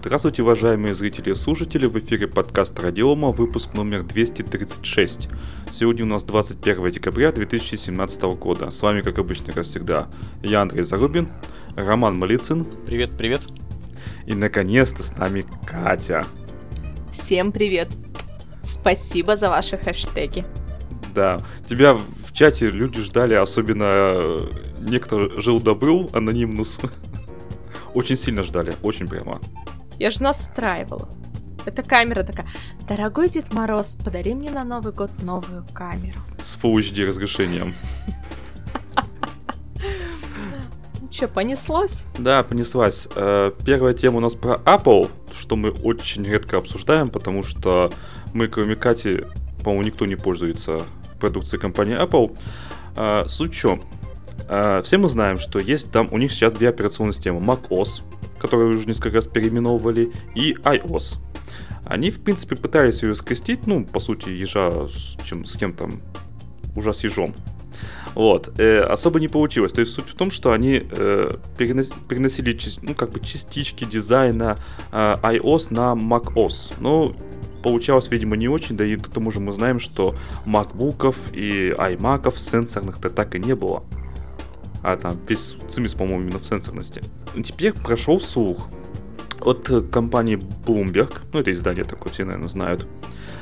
Здравствуйте, уважаемые зрители и слушатели, в эфире подкаст Радиома, выпуск номер 236. Сегодня у нас 21 декабря 2017 года. С вами, как обычно, как всегда, я, Андрей Зарубин, Роман Малицын. Привет, привет. И, наконец-то, с нами Катя. Всем привет. Спасибо за ваши хэштеги. Да, тебя в чате люди ждали, особенно некто жил-добыл, анонимнус. Очень сильно ждали, очень прямо. Я же настраивала. Эта камера такая: дорогой Дед Мороз, подари мне на Новый год новую камеру. С Full HD разрешением. Че, понеслось? Да, понеслась. Первая тема у нас про Apple, что мы очень редко обсуждаем, потому что мы, кроме Кати, по-моему, никто не пользуется продукцией компании Apple. Суть в чём? Все мы знаем, что есть там у них сейчас две операционные системы. Mac OS, которую уже несколько раз переименовывали, и iOS. Они, в принципе, пытались ее скрестить, ну, по сути, ежа с кем там, ужа с ежом. Вот. Особо не получилось. То есть суть в том, что они переносили частички дизайна iOS на Mac OS. Но получалось, видимо, не очень, да и к тому же мы знаем, что MacBook'ов и iMac'ов сенсорных-то так и не было. А там весь цимис, по-моему, именно в сенсорности. Теперь прошел слух от компании Bloomberg, ну это издание такое, все, наверное, знают,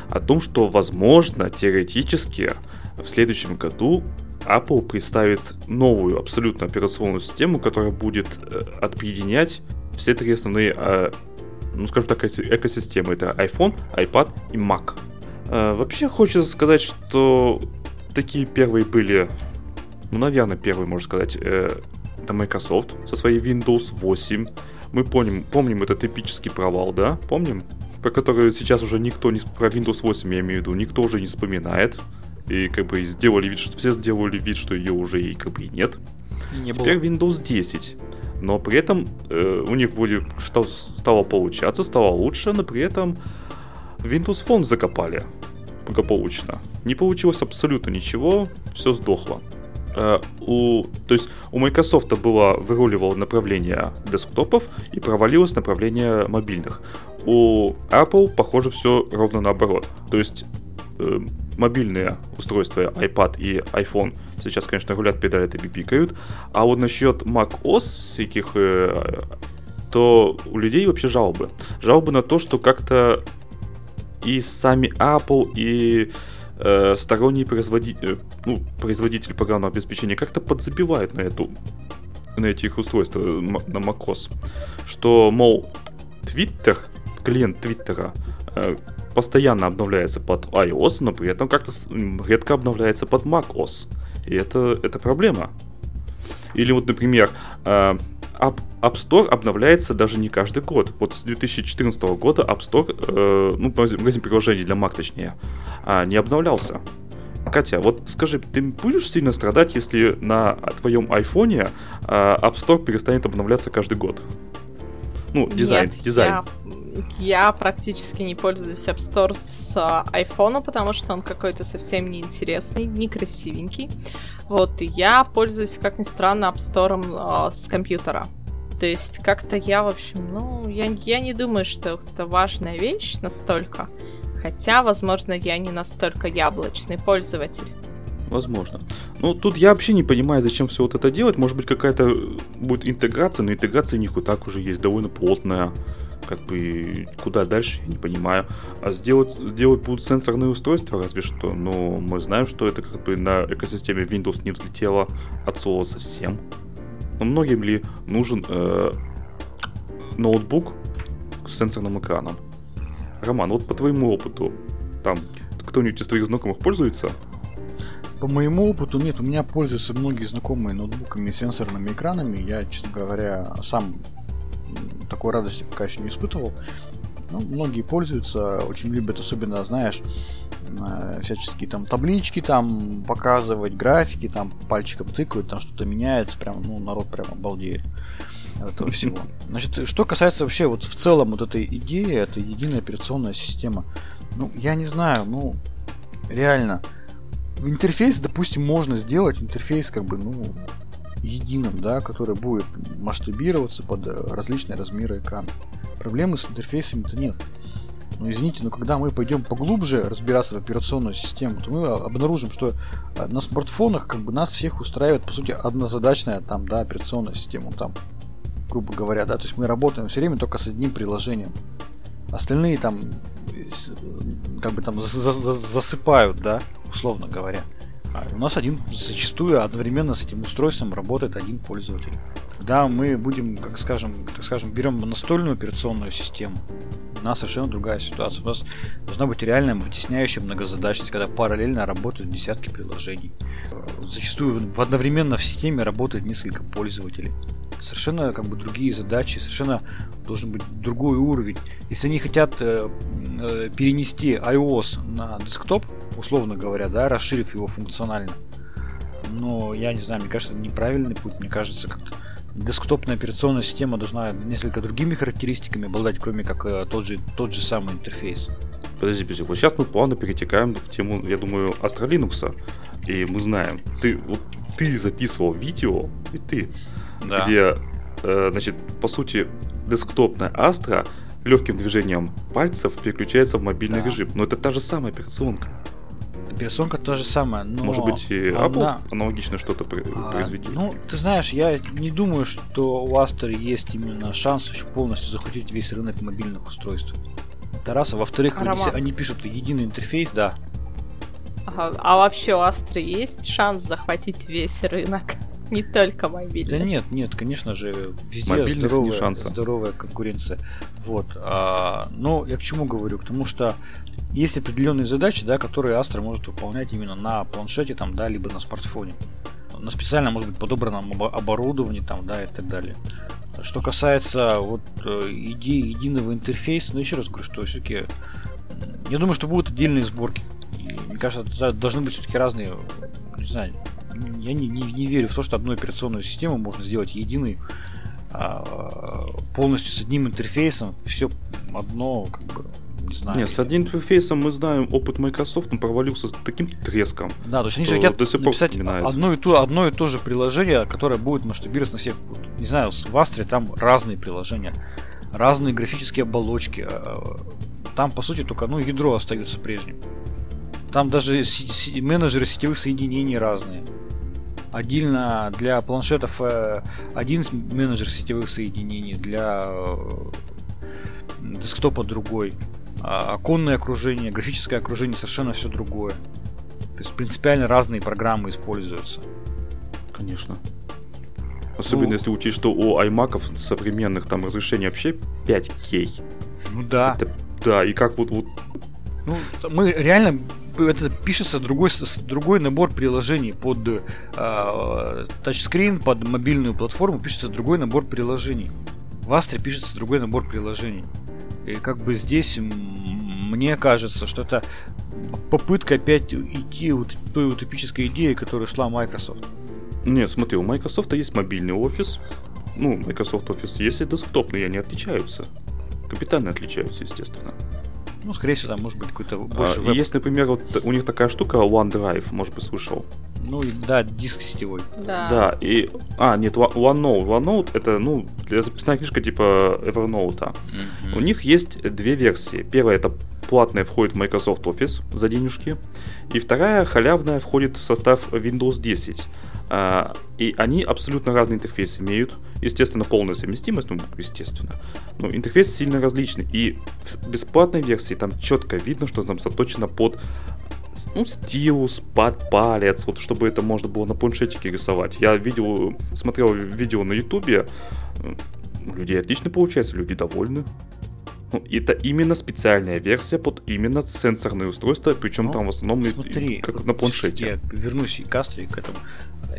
о том, что, возможно, теоретически в следующем году Apple представит новую абсолютно операционную систему, которая будет объединять все три основные, скажем так, экосистемы. Это iPhone, iPad и Mac. Вообще, хочется сказать, что такие первые были... это Microsoft со своей Windows 8. Мы помним этот эпический провал, да? Помним? Про который сейчас уже никто не... Про Windows 8, я имею в виду, никто уже не вспоминает. И как бы все сделали вид, что ее уже и как бы и нет. И не теперь было. Windows 10. Но при этом у них стало получаться, стало лучше, но при этом Windows Phone закопали благополучно. Не получилось абсолютно ничего, все сдохло. У Microsoft выруливало направление десктопов и провалилось направление мобильных. У Apple, похоже, все ровно наоборот. То есть мобильные устройства iPad и iPhone сейчас, конечно, рулят, педалят и бибикают. А вот насчет macOS всяких, то у людей вообще жалобы. Жалобы на то, что как-то и сами Apple, и... сторонние производители программного обеспечения как-то подзабивают на эти их устройства, на macOS. Что, мол, Twitter, клиент Твиттера постоянно обновляется под iOS, но при этом как-то редко обновляется под macOS. И это проблема. Или вот, например, App Store обновляется даже не каждый год. Вот с 2014 года App Store, магазин приложений для Mac, точнее, не обновлялся. Катя, вот скажи, ты будешь сильно страдать, если на твоем айфоне App Store перестанет обновляться каждый год? Ну, дизайн. Нет, дизайн. Я практически не пользуюсь App Store с iPhone, потому что он какой-то совсем неинтересный, некрасивенький. Вот, и я пользуюсь, как ни странно, App Store с компьютера. То есть как-то я, в общем, я не думаю, что это важная вещь настолько. Хотя, возможно, я не настолько яблочный пользователь. Возможно. Ну, тут я вообще не понимаю, зачем все вот это делать. Может быть, какая-то будет интеграция, но интеграция у них и так уже есть, довольно плотная. Как бы куда дальше, я не понимаю. А сделать будут сенсорные устройства, разве что. Но мы знаем, что это как бы на экосистеме Windows не взлетело от слова совсем. Но многим ли нужен ноутбук с сенсорным экраном? Роман, вот по твоему опыту, там кто-нибудь из твоих знакомых пользуется? По моему опыту нет, у меня пользуются многие знакомые ноутбуками с сенсорными экранами. Я, честно говоря, сам такой радости пока еще не испытывал. Многие пользуются, очень любят, особенно, знаешь, всяческие там таблички там показывать, графики там пальчиком тыкают, там что-то меняется, прям, народ прям обалдеет от этого всего. Значит, что касается вообще вот в целом вот этой идеи, это единая операционная система. Я не знаю, реально, интерфейс, допустим, можно сделать, интерфейс как бы, единым, да, который будет масштабироваться под различные размеры экрана. Проблемы с интерфейсами-то нет. Но извините, но когда мы пойдем поглубже разбираться в операционную систему, то мы обнаружим, что на смартфонах как бы нас всех устраивает, по сути, однозадачная там, да, операционная система, там, грубо говоря, да, то есть мы работаем все время только с одним приложением. Остальные там как бы там засыпают, да, условно говоря. А у нас один, зачастую одновременно с этим устройством работает один пользователь. Когда мы будем, так скажем, берем настольную операционную систему, у нас совершенно другая ситуация. У нас должна быть реальная вытесняющая многозадачность, когда параллельно работают десятки приложений. Зачастую одновременно в системе работает несколько пользователей. Совершенно как бы другие задачи, совершенно должен быть другой уровень. Если они хотят перенести iOS на десктоп, условно говоря, да, расширив его функционально, но я не знаю, мне кажется, это неправильный путь. Мне кажется, как-то десктопная операционная система должна несколько другими характеристиками обладать, кроме как тот же самый интерфейс. Подожди, вот сейчас мы плавно перетекаем в тему, я думаю, Astra Linux. И мы знаем, ты записывал видео, и ты, да, где, значит, по сути, десктопная Astra легким движением пальцев переключается в мобильный, да, режим. Но это та же самая операционка. Операционка та же самая, но... Может быть, и Apple аналогично что-то произведет? Ну, ты знаешь, я не думаю, что у Astra есть именно шанс полностью захватить весь рынок мобильных устройств. Это раз. А во-вторых, они пишут единый интерфейс, да. А вообще у Astra есть шанс захватить весь рынок? Не только мобильный. Да нет, конечно же, везде здоровая конкуренция. Вот. Но я к чему говорю? К тому, что есть определенные задачи, да, которые Astra может выполнять именно на планшете, там, да, либо на смартфоне. На специально, может быть, подобранном оборудовании, там, да, и так далее. Что касается вот идеи единого интерфейса, ну, еще раз говорю, что все-таки я думаю, что будут отдельные сборки. И, мне кажется, должны быть все-таки разные, не знаю, я не верю в то, что одну операционную систему можно сделать единой, полностью с одним интерфейсом, все одно, как бы, не знаю. Нет, с одним интерфейсом мы знаем, опыт Microsoft, он провалился с таким треском. Да, то есть они же хотят написать одно и то же приложение, которое будет масштабироваться на всех, не знаю, в Astra там разные приложения, разные графические оболочки, там, по сути, только, ну, ядро остается прежним. Там даже менеджеры сетевых соединений разные. Отдельно для планшетов один менеджер сетевых соединений, для десктопа другой. Оконное окружение, графическое окружение совершенно все другое. То есть принципиально разные программы используются. Конечно. Особенно если учесть, что у iMac'ов современных там разрешение вообще 5К. Ну да. Это, да, и как вот... Ну, мы реально... Это пишется другой набор приложений под тачскрин, под мобильную платформу пишется другой набор приложений. В Astra пишется другой набор приложений. И как бы здесь мне кажется, что это попытка опять идти вот той утопической идеей, которая шла Microsoft. Нет, смотри, у Microsoft есть мобильный офис. Ну, Microsoft Office есть и десктопный, они отличаются. Капитально отличаются, естественно. Ну, скорее всего, там может быть какой-то больше веб. Есть, например, вот у них такая штука OneDrive, может быть, слышал. Ну, да, диск сетевой. Да, и... А, нет, OneNote это, ну, записная книжка типа Evernote. У них есть две версии. Первая, это платная, входит в Microsoft Office за денежки. И вторая, халявная, входит в состав Windows 10. И они абсолютно разный интерфейс имеют. Естественно, полная совместимость, ну, естественно. Но интерфейс сильно различный. И в бесплатной версии там четко видно, что там заточено под, ну, стилус, под палец, вот чтобы это можно было на планшетике рисовать. Я смотрел видео на Ютубе, у людей отлично получается, люди довольны. Ну, это именно специальная версия под именно сенсорное устройство, причем там в основном смотри, как на планшете. Я вернусь к Astra, к этому.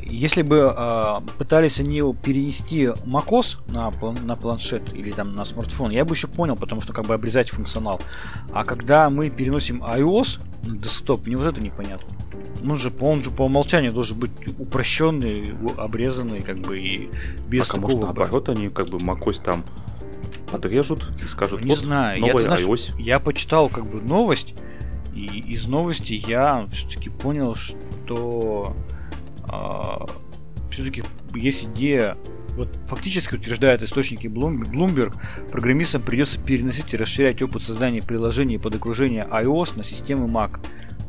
Если бы пытались они перенести Mac OS на планшет или там на смартфон, я бы еще понял, потому что как бы обрезать функционал. А когда мы переносим iOS на десктоп, мне вот это непонятно. Он же по умолчанию должен быть упрощенный, обрезанный, как бы, и без такого... А может, наоборот, они как бы Mac OS там подрежут и скажут, не вот, знаю, новая iOS. Я почитал как бы новость, и из новости я все-таки понял, что все-таки есть идея, вот фактически утверждают источники Bloomberg, программистам придется переносить и расширять опыт создания приложений под окружение iOS на системы Mac.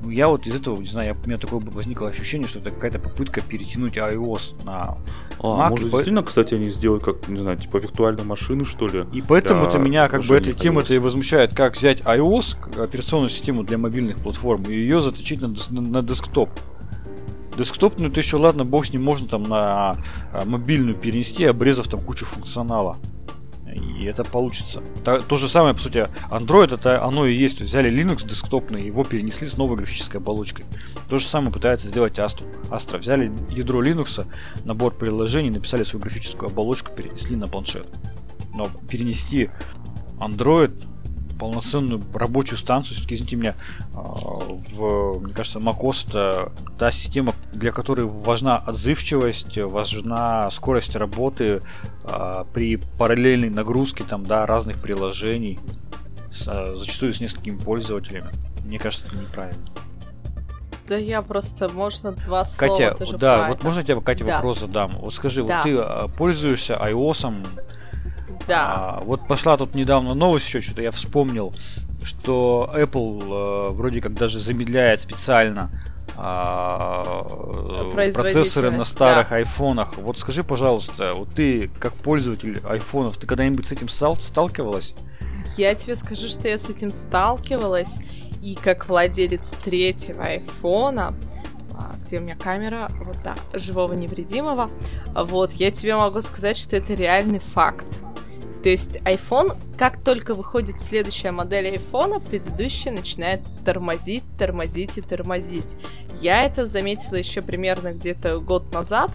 Ну, я вот из этого, не знаю, у меня такое возникло ощущение, что это какая-то попытка перетянуть iOS на Mac. А, может, действительно, кстати, они сделают, как, не знаю, типа виртуальной машины, что ли? И поэтому-то меня, как бы, эта тема-то и возмущает, как взять iOS, как операционную систему для мобильных платформ, и ее заточить на десктоп. Десктоп, ну это еще ладно, бог с ним, можно там на мобильную перенести, обрезав там кучу функционала. И это получится. То же самое, по сути, Android, это оно и есть. То есть взяли Linux десктопный, его перенесли с новой графической оболочкой. То же самое пытается сделать Astra. Взяли ядро Linux, набор приложений, написали свою графическую оболочку, перенесли на планшет. Но перенести Android, полноценную рабочую станцию, все-таки, извините меня, мне кажется, Mac OS это та система, для которой важна отзывчивость, важна скорость работы при параллельной нагрузке там, да, разных приложений, зачастую с несколькими пользователями. Мне кажется, это неправильно. Да я просто, можно два слова. Катя, да, вот можно я тебе, Катя, вопрос задам? Вот скажи, да. Вот ты пользуешься iOS-ом, да. Вот пошла тут недавно новость еще, что-то я вспомнил, что Apple вроде как даже замедляет специально процессоры на старых айфонах. Вот скажи, пожалуйста, вот ты как пользователь айфонов, ты когда-нибудь с этим сталкивалась? Я тебе скажу, что я с этим сталкивалась, и как владелец третьего айфона, где у меня камера, вот да, живого невредимого, вот, я тебе могу сказать, что это реальный факт. То есть iPhone, как только выходит следующая модель iPhone, предыдущая начинает тормозить. Я это заметила еще примерно где-то год назад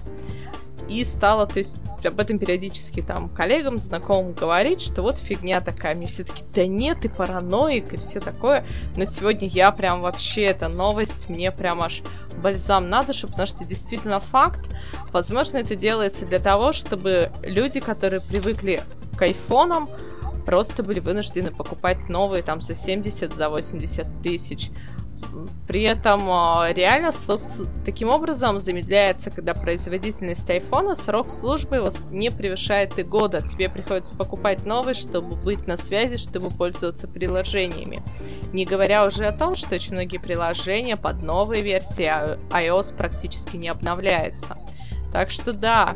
и стала, то есть об этом периодически там коллегам, знакомым говорить, что вот фигня такая. Мне все таки, да нет, ты параноик и все такое. Но сегодня я прям вообще, эта новость мне прям аж бальзам на душу, потому что действительно факт. Возможно, это делается для того, чтобы люди, которые привыкли к айфонам, просто были вынуждены покупать новые там за 70, за 80 тысяч. При этом реально таким образом замедляется, когда производительность айфона, срок службы его не превышает и года. Тебе приходится покупать новый, чтобы быть на связи, чтобы пользоваться приложениями. Не говоря уже о том, что очень многие приложения под новые версии iOS практически не обновляются. Так что да.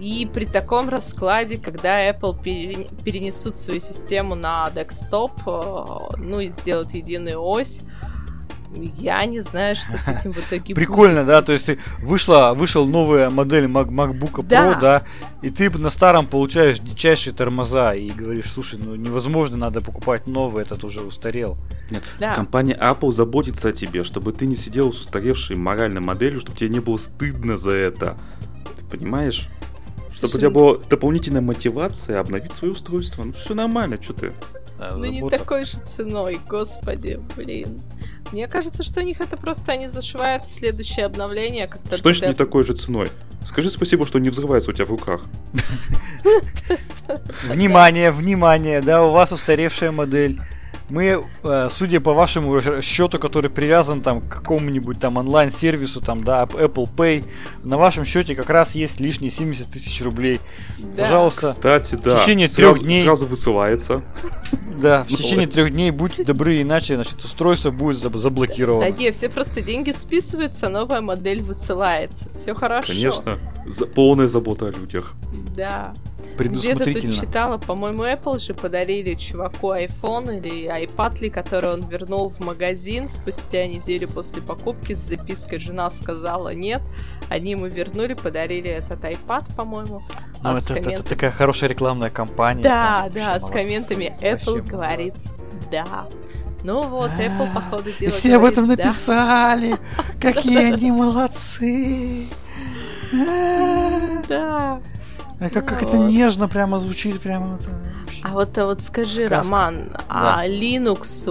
И при таком раскладе, когда Apple перенесут свою систему на десктоп, ну и сделают единую ось, я не знаю, что с этим в итоге будет. Прикольно, да? То есть ты вышла новая модель MacBook Pro, да, и ты на старом получаешь дичайшие тормоза и говоришь, слушай, ну невозможно, надо покупать новый, этот уже устарел. Нет, да. Компания Apple заботится о тебе, чтобы ты не сидел с устаревшей моральной моделью, чтобы тебе не было стыдно за это. Ты понимаешь? Чтобы у тебя была дополнительная мотивация обновить свое устройство. Ну, все нормально, что ты? Ну, не такой же ценой, господи, блин. Мне кажется, что у них это просто они зашивают в следующее обновление. Как-то что значит не такой же ценой? Скажи спасибо, что не взрывается у тебя в руках. Внимание, внимание, да, у вас устаревшая модель. Мы, судя по вашему счету, который привязан там, к какому-нибудь там онлайн-сервису, там, да, Apple Pay, на вашем счете как раз есть лишние 70 тысяч рублей. Да. Пожалуйста, кстати, да, в течение 3 дней... Сразу высылается. Да, в течение 3 дней будьте добры, иначе значит, устройство будет заблокировано. Да, все просто деньги списываются, новая модель высылается. Все хорошо. Конечно, полная забота о людях. Да. Где-то тут читала, по-моему, Apple же подарили чуваку iPhone или iPad, который он вернул в магазин спустя неделю после покупки с запиской «Жена сказала нет». Они ему вернули, подарили этот iPad, по-моему. Ну, а это такая хорошая рекламная кампания. Да, там, да, вообще, с комментами Apple говорит «да». Ну вот, Apple, походу, делает. И все об этом написали! Какие они молодцы! Да. Как это нежно прямо звучит, прямо. А вот скажи, сказка. Роман, да. Linux,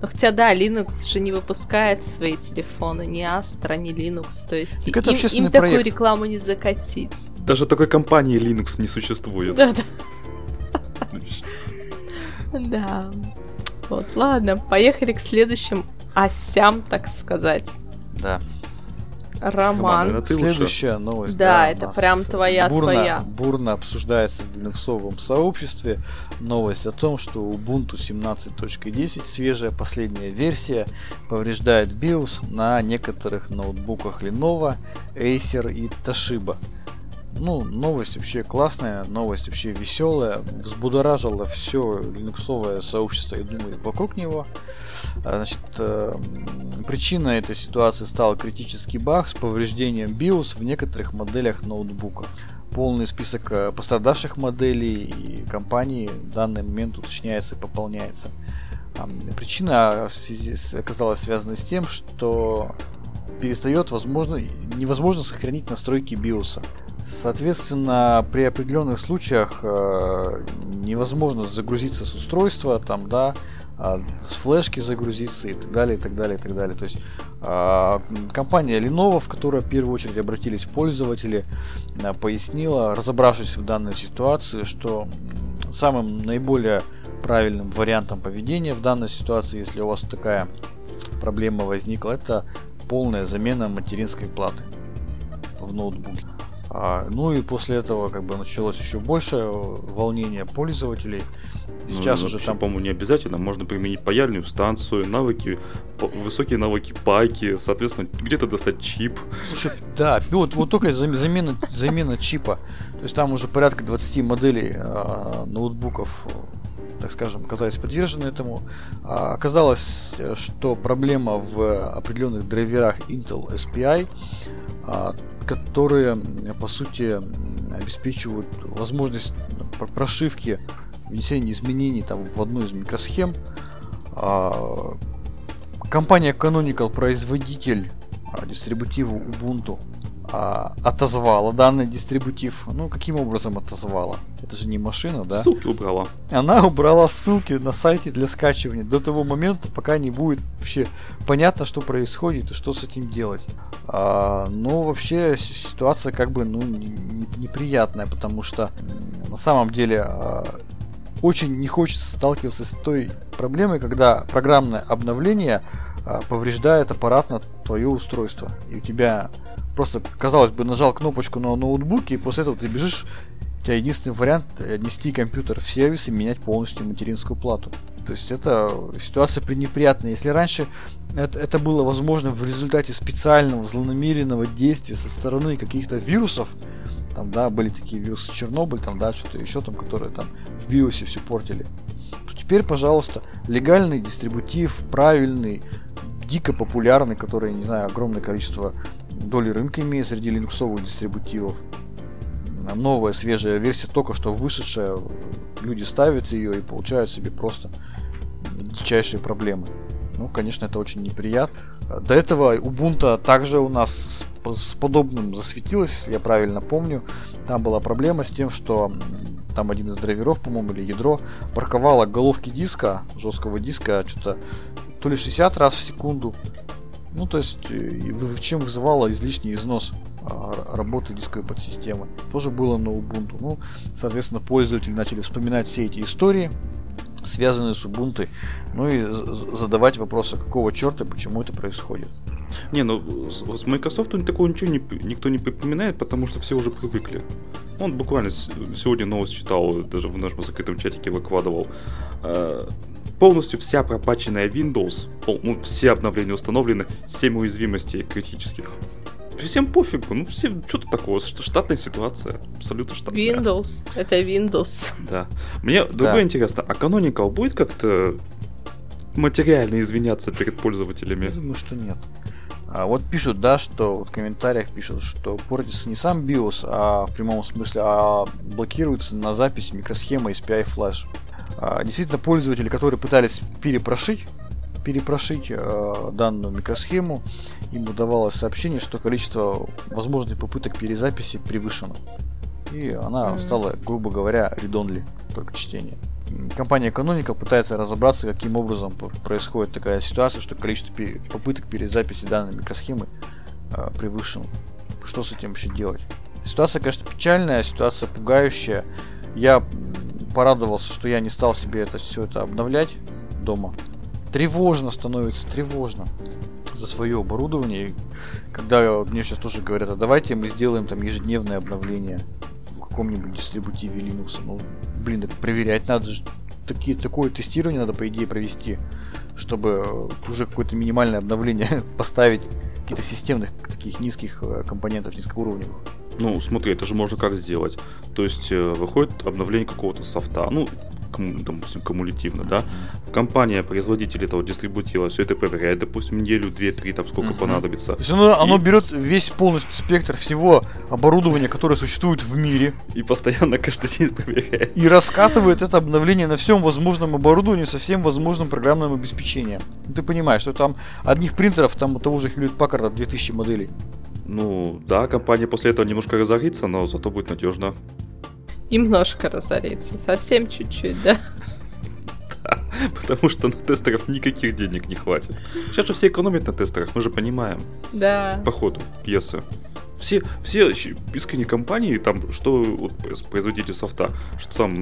ну хотя да, Linux же не выпускает свои телефоны, ни Astra, ни Linux, то есть так им такую рекламу не закатить. Даже такой компании Linux не существует. Да, да. Вот, ладно, поехали к следующим осям, так сказать. Да. Роман, следующая новость. Да, это прям твоя. Бурно обсуждается в линуксовом сообществе новость о том, что Ubuntu 17.10, свежая последняя версия, повреждает BIOS на некоторых ноутбуках Lenovo, Acer и Toshiba. Ну, новость вообще классная, новость вообще веселая, взбудоражила все линуксовое сообщество и, думаю, вокруг него. Значит, причиной этой ситуации стал критический баг с повреждением BIOS в некоторых моделях ноутбуков. Полный список пострадавших моделей и компаний в данный момент уточняется и пополняется. Причина оказалась связана с тем, что перестает невозможно сохранить настройки BIOS. Соответственно, при определенных случаях невозможно загрузиться с устройства, там, да, с флешки загрузиться и так далее, и так далее, и так далее. То есть компания Lenovo, в которую в первую очередь обратились пользователи, пояснила, разобравшись в данной ситуации, что самым наиболее правильным вариантом поведения в данной ситуации, если у вас такая проблема возникла, это полная замена материнской платы в ноутбуке. Ну и после этого как бы началось еще больше волнения пользователей. Сейчас уже там, по-моему, не обязательно, можно применить паяльную станцию, навыки, высокие навыки пайки, соответственно, где-то достать чип. Слушай, да, вот только замена чипа. То есть там уже порядка 20 моделей ноутбуков, так скажем, оказались подвержены этому. Оказалось, что проблема в определенных драйверах Intel SPI, которые, по сути, обеспечивают возможность прошивки, внесения изменений там, в одну из микросхем. Компания Canonical, производитель дистрибутива Ubuntu, отозвала данный дистрибутив. Ну, каким образом отозвала? Это же не машина, да? Ссылки убрала. Она убрала ссылки на сайте для скачивания до того момента, пока не будет вообще понятно, что происходит и что с этим делать. Но вообще ситуация как бы неприятная, потому что на самом деле очень не хочется сталкиваться с той проблемой, когда программное обновление повреждает аппаратно твое устройство. И у тебя просто, казалось бы, нажал кнопочку на ноутбуке, и после этого ты бежишь, у тебя единственный вариант нести компьютер в сервис и менять полностью материнскую плату. То есть это ситуация пренеприятная. Если раньше это было возможно в результате специального злонамеренного действия со стороны каких-то вирусов, там, да, были такие вирусы Чернобыль, там, да, что-то еще там, которые там в биосе все портили, то теперь, пожалуйста, легальный дистрибутив, правильный, дико популярный, который, не знаю, огромное количество доли рынка имеет среди линуксовых дистрибутивов. Новая свежая версия, только что вышедшая, люди ставят ее и получают себе просто дичайшие проблемы. Ну, конечно, это очень неприятно. До этого Ubuntu также у нас с подобным засветилось, если я правильно помню. Там была проблема с тем, что там один из драйверов, по-моему, или ядро, парковало головки диска, жесткого диска, что-то то ли 60 раз в секунду. Ну, то есть, чем вызывало излишний износ работы дисковой подсистемы. Тоже было на Ubuntu. Ну, соответственно, пользователи начали вспоминать все эти истории, связанные с Ubuntu, ну и задавать вопросы, какого черта, почему это происходит. Не, ну с Microsoft такого ничего никто не припоминает, потому что все уже привыкли. Он буквально сегодня новость читал, даже в нашем закрытом чатике выкладывал. Полностью вся пропаченная Windows, все обновления установлены, 7 уязвимостей критических. Всем пофигу, ну все, что-то такое, штатная ситуация, абсолютно штатная. Windows, это Windows. Да. Мне другое интересно, а Canonical будет как-то материально извиняться перед пользователями? Я думаю, что нет. А вот пишут, да, что в комментариях пишут, что портится не сам BIOS, а в прямом смысле, а блокируется на запись микросхема SPI Flash. Действительно, пользователи, которые пытались перепрошить данную микросхему, им давалось сообщение, что количество возможных попыток перезаписи превышено. И она стала, грубо говоря, read-only, только чтение. Компания Canonical пытается разобраться, каким образом происходит такая ситуация, что количество попыток перезаписи данной микросхемы превышено. Что с этим вообще делать? Ситуация, конечно, печальная, ситуация пугающая. Я порадовался, что я не стал себе все это обновлять дома. Тревожно становится, тревожно. за свое оборудование. Когда мне сейчас тоже говорят, а давайте мы сделаем там ежедневное обновление в каком-нибудь дистрибутиве Linux. Ну, блин, это проверять надо же. Такое тестирование надо, по идее, провести, чтобы уже какое-то минимальное обновление поставить каких-то системных, таких низких компонентов, низкоуровневых. Ну, смотри, это же можно как сделать. То есть выходит обновление какого-то софта, ну, допустим, кумулятивно, да. Компания, производитель этого дистрибутива все это проверяет, допустим, неделю, две, три, там сколько понадобится. То есть оно берет весь полностью спектр всего оборудования, которое существует в мире. И постоянно каждый день проверяет. И раскатывает это обновление на всем возможном оборудовании со всем возможным программным обеспечением. Ну, ты понимаешь, что там одних принтеров, там у того же Hewlett Packard 2000 моделей. Ну, да, компания после этого немножко разорится, но зато будет надежно. Немножко разорится, совсем чуть-чуть, да? Да, потому что на тестеров никаких денег не хватит. Сейчас же все экономят на тестерах, мы же понимаем. Да. По ходу пьесы. Все искренние компании, там, что вот, производители софта, что там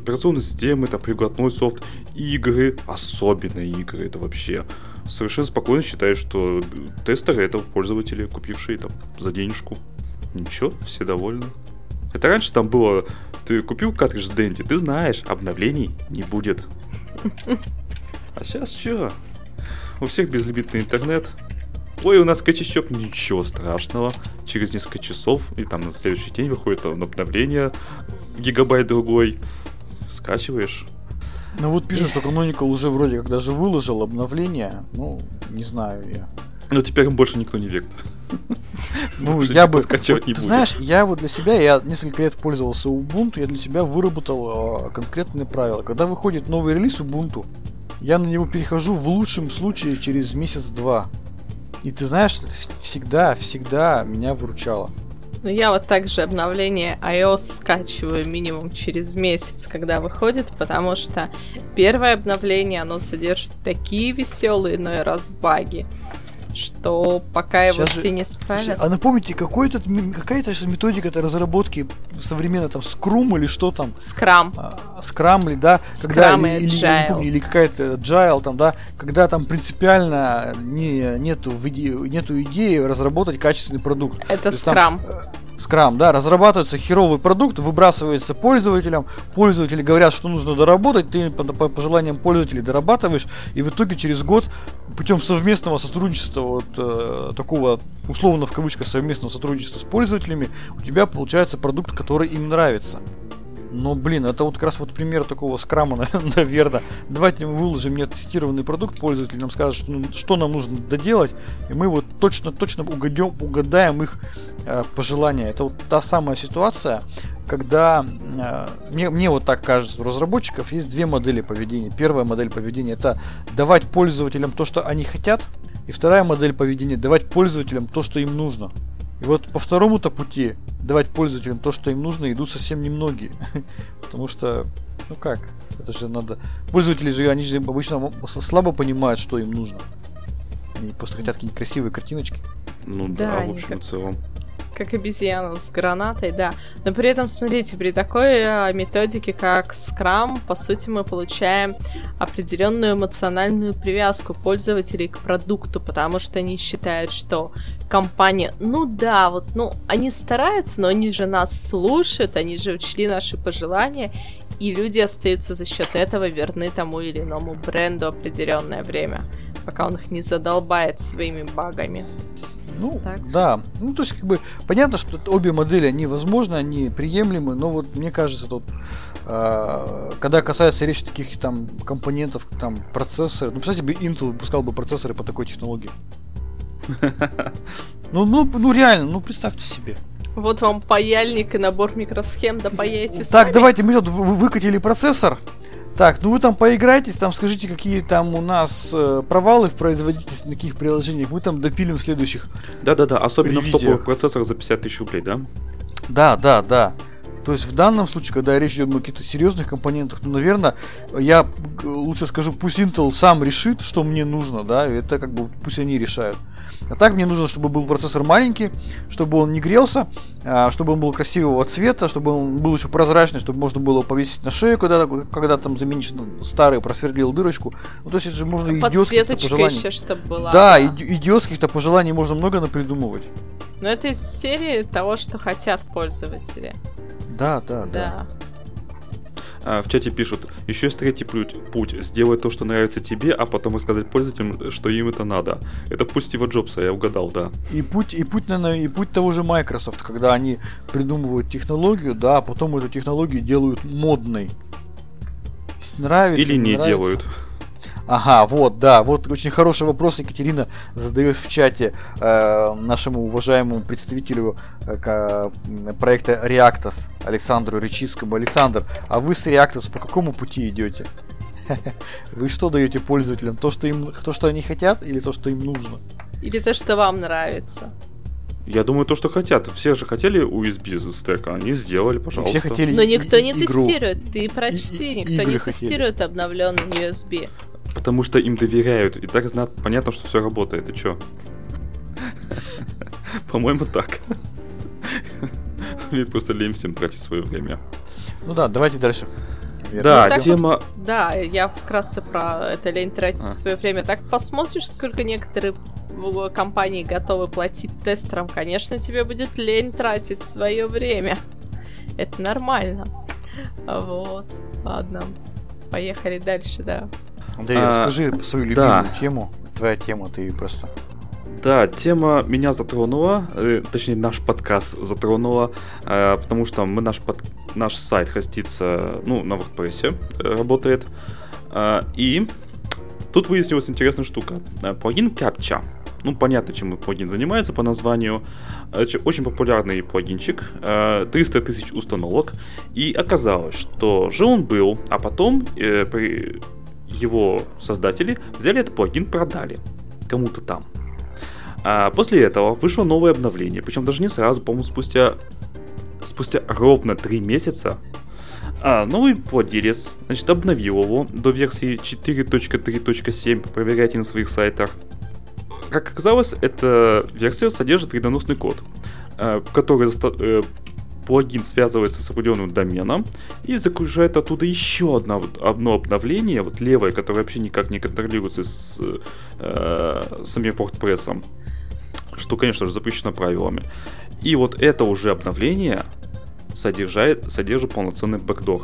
операционные системы, там прикладной софт, игры, особенно игры, это вообще совершенно спокойно считают, что тестеры — это пользователи, купившие там за денежку. Ничего, все довольны. Это раньше там было, ты купил картридж с Dendy, ты знаешь, обновлений не будет. А сейчас что? У всех безлимитный интернет. Ой, у нас кэч-щоп, ничего страшного. Через несколько часов, и там на следующий день выходит обновление, гигабайт другой. Скачиваешь. Ну вот пишут, что Canonical уже вроде как даже выложил обновление. Ну, не знаю я. Но теперь им больше никто не верит. Ну, я бы... Вот, ты знаешь, я вот для себя, я несколько лет пользовался Ubuntu, я для себя выработал конкретные правила. Когда выходит новый релиз Ubuntu, я на него перехожу в лучшем случае через месяц-два. И ты знаешь, всегда меня выручало. Ну, я вот также обновление iOS скачиваю минимум через месяц, когда выходит, потому что первое обновление, оно содержит такие веселые, но и разбаги, что пока сейчас его все не справят. А напомните, какая-то методика этой разработки современной, там, скрум или что там? Скрам. Скрам, да? Скрам, когда, или я не помню, или какая-то agile, там, да, когда там принципиально нету идеи разработать качественный продукт. Это скрам. Скрам, да, разрабатывается херовый продукт, выбрасывается пользователям, пользователи говорят, что нужно доработать, ты по пожеланиям пользователей дорабатываешь, и в итоге через год путем совместного сотрудничества, вот такого условно в кавычках совместного сотрудничества с пользователями, у тебя получается продукт, который им нравится. Но, блин, это вот как раз вот пример такого скрама, наверное. Давайте мы выложим нетестированный продукт, пользователь нам скажет, что нам нужно доделать, и мы вот точно угадаем их пожелания. Это вот та самая ситуация, когда, мне вот так кажется, у разработчиков есть две модели поведения. Первая модель поведения — это давать пользователям то, что они хотят, и вторая модель поведения — давать пользователям то, что им нужно. И вот по второму-то пути давать пользователям то, что им нужно, идут совсем немногие. Потому что, ну как, это же надо... Пользователи же, они же обычно слабо понимают, что им нужно. Они просто хотят какие-нибудь красивые картиночки. Ну да, в общем и целом. Как обезьяна с гранатой, да. Но при этом, смотрите, при такой методике, как Scrum, по сути, мы получаем определенную эмоциональную привязку пользователей к продукту, потому что они считают, что компания, ну да, вот, ну, они стараются, но они же нас слушают, они же учли наши пожелания, и люди остаются за счет этого верны тому или иному бренду определенное время, пока он их не задолбает своими багами. Ну, так. Да. Ну, то есть, как бы, понятно, что обе модели, они возможны, они приемлемы, но вот, мне кажется, тут, когда касается речи таких, там, компонентов, там, процессоров, ну, представьте, Intel выпускал бы процессоры по такой технологии. Ну, реально, ну, представьте себе. Вот вам паяльник и набор микросхем, да паяйте сами. Так, давайте, мы тут выкатили процессор. Так, ну вы там поиграйтесь, там скажите, какие там у нас провалы в производительности, на каких приложениях, мы там допилим в следующих. Да-да-да, особенно ревизиях. В топовых процессорах за 50 тысяч рублей, да? Да-да-да. То есть в данном случае, когда речь идет о каких-то серьезных компонентах, ну, наверное, я лучше скажу, пусть Intel сам решит, что мне нужно, да, это как бы пусть они решают. А так мне нужно, чтобы был процессор маленький, чтобы он не грелся, чтобы он был красивого цвета, чтобы он был еще прозрачный, чтобы можно было повесить на шею, когда там заменишь старый, просверлил дырочку. Ну, то есть это же можно и идиотских пожеланий. Еще, чтобы была, да, идиотских-то пожеланий можно много напридумывать. Но это из серии того, что хотят пользователи. Да. В чате пишут, еще есть третий путь, сделай то, что нравится тебе, а потом рассказать пользователям, что им это надо. Это путь Стива Джобса, я угадал, да. И путь того же Microsoft, когда они придумывают технологию, да, а потом эту технологию делают модной. Нравится, или не нравится. Делают. Ага, вот, да, вот очень хороший вопрос Екатерина задает в чате нашему уважаемому представителю проекта Reaktos Александру Речицкому. Александр, а вы с Reaktos по какому пути идете? Вы что даете пользователям? То, что они хотят, или то, что им нужно? Или то, что вам нравится? Я думаю, то, что хотят. Все же хотели USB стек, они сделали, пожалуйста. Но никто не тестирует, ты прочти, никто не тестирует обновленный USB. Потому что им доверяют, и так знают, понятно, что все работает, и чё? По-моему, так. Или просто лень всем тратить свое время. Ну да, давайте дальше. Да, тема... Да, я вкратце про это лень тратить свое время. Так посмотришь, сколько некоторые компании готовы платить тестерам. Конечно, тебе будет лень тратить свое время. Это нормально. Вот, ладно. Поехали дальше, да. Андрей, расскажи свою любимую тему. Твоя тема, ты просто... Да, тема меня затронула, точнее наш подкаст затронула, потому что мы наш сайт хостится, на WordPress работает. И тут выяснилась интересная штука. Плагин Captcha. Ну, понятно, чем плагин занимается по названию. Очень популярный плагинчик, 300 тысяч установок. И оказалось, что жил он был, а потом его создатели взяли этот плагин, продали кому-то там. А после этого вышло новое обновление, причем даже не сразу, по-моему, спустя ровно 3 месяца новый владелец, значит, обновил его до версии 4.3.7, проверяйте на своих сайтах. Как оказалось, эта версия содержит вредоносный код, который плагин связывается с определенным доменом и загружает оттуда еще одно обновление, вот левое, которое вообще никак не контролируется с самим WordPress, что, конечно же, запрещено правилами. И вот это уже обновление содержит полноценный бэкдор.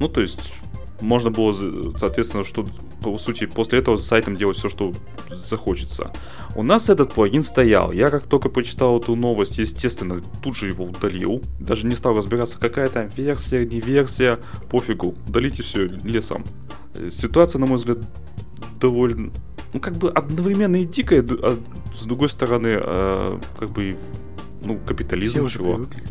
Ну, то есть, можно было, соответственно, что, по сути, после этого с сайтом делать все, что захочется. У нас этот плагин стоял. Я как только прочитал эту новость, естественно, тут же его удалил. Даже не стал разбираться, какая там версия, не версия. Пофигу, удалите все лесом. Ситуация, на мой взгляд, довольно... Ну, как бы одновременно и дикая, а с другой стороны, капитализм. Все уже привыкли.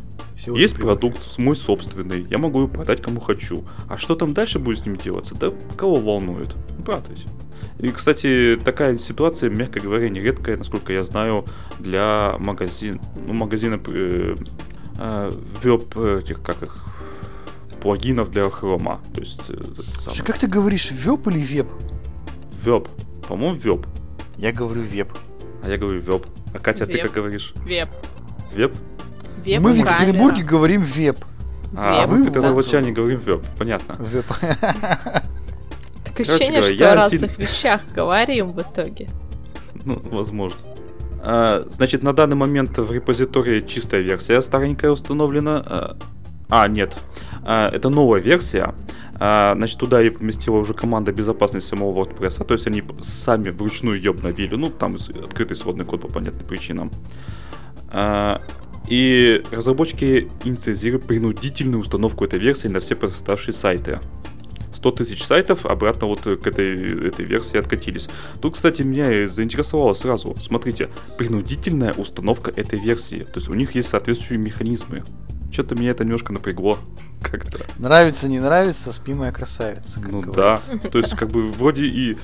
Есть продукт, мой собственный, я могу его продать кому хочу. А что там дальше будет с ним делаться, да кого волнует? Продать. И, кстати, такая ситуация, мягко говоря, нередкая, насколько я знаю, для магазина плагинов для хрома. То есть, слушай, как ты говоришь, веб или веб? Веб. По-моему, веб. Я говорю веб. А я говорю веб. А Катя, веб. Ты как говоришь? Веб. Веб? Веб. Мы в Екатеринбурге говорим веб. А вы в Петрозаводчане говорим веб. Понятно. Веб. Так ощущение, что о разных вещах говорим в итоге. Ну, возможно. Значит, на данный момент в репозитории чистая версия старенькая установлена. Нет. Это новая версия. Значит, туда и поместила уже команда безопасности самого WordPress. То есть они сами вручную ее обновили. Ну, там открытый сводный код по понятным причинам. И разработчики инициировали принудительную установку этой версии на все поставшие сайты. 100 тысяч сайтов обратно вот к этой версии откатились. Тут, кстати, меня заинтересовало сразу. Смотрите, принудительная установка этой версии. То есть у них есть соответствующие механизмы. Что-то меня это немножко напрягло как-то. Нравится, не нравится, спи моя красавица. Ну говорится. Да, то есть как бы вроде и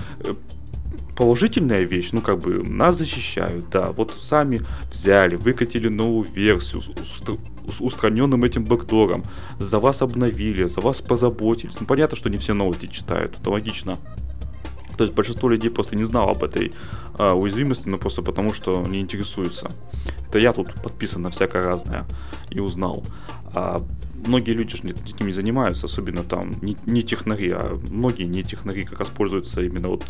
положительная вещь, ну как бы нас защищают, да, вот сами взяли, выкатили новую версию с устраненным этим бэкдором, за вас обновили, за вас позаботились. Ну понятно, что не все новости читают, это логично. То есть большинство людей просто не знало об этой уязвимости, но просто потому, что не интересуются. Это я тут подписан на всякое разное и узнал. А многие люди же этим не занимаются, особенно там не технари, а многие не технари как раз пользуются именно вот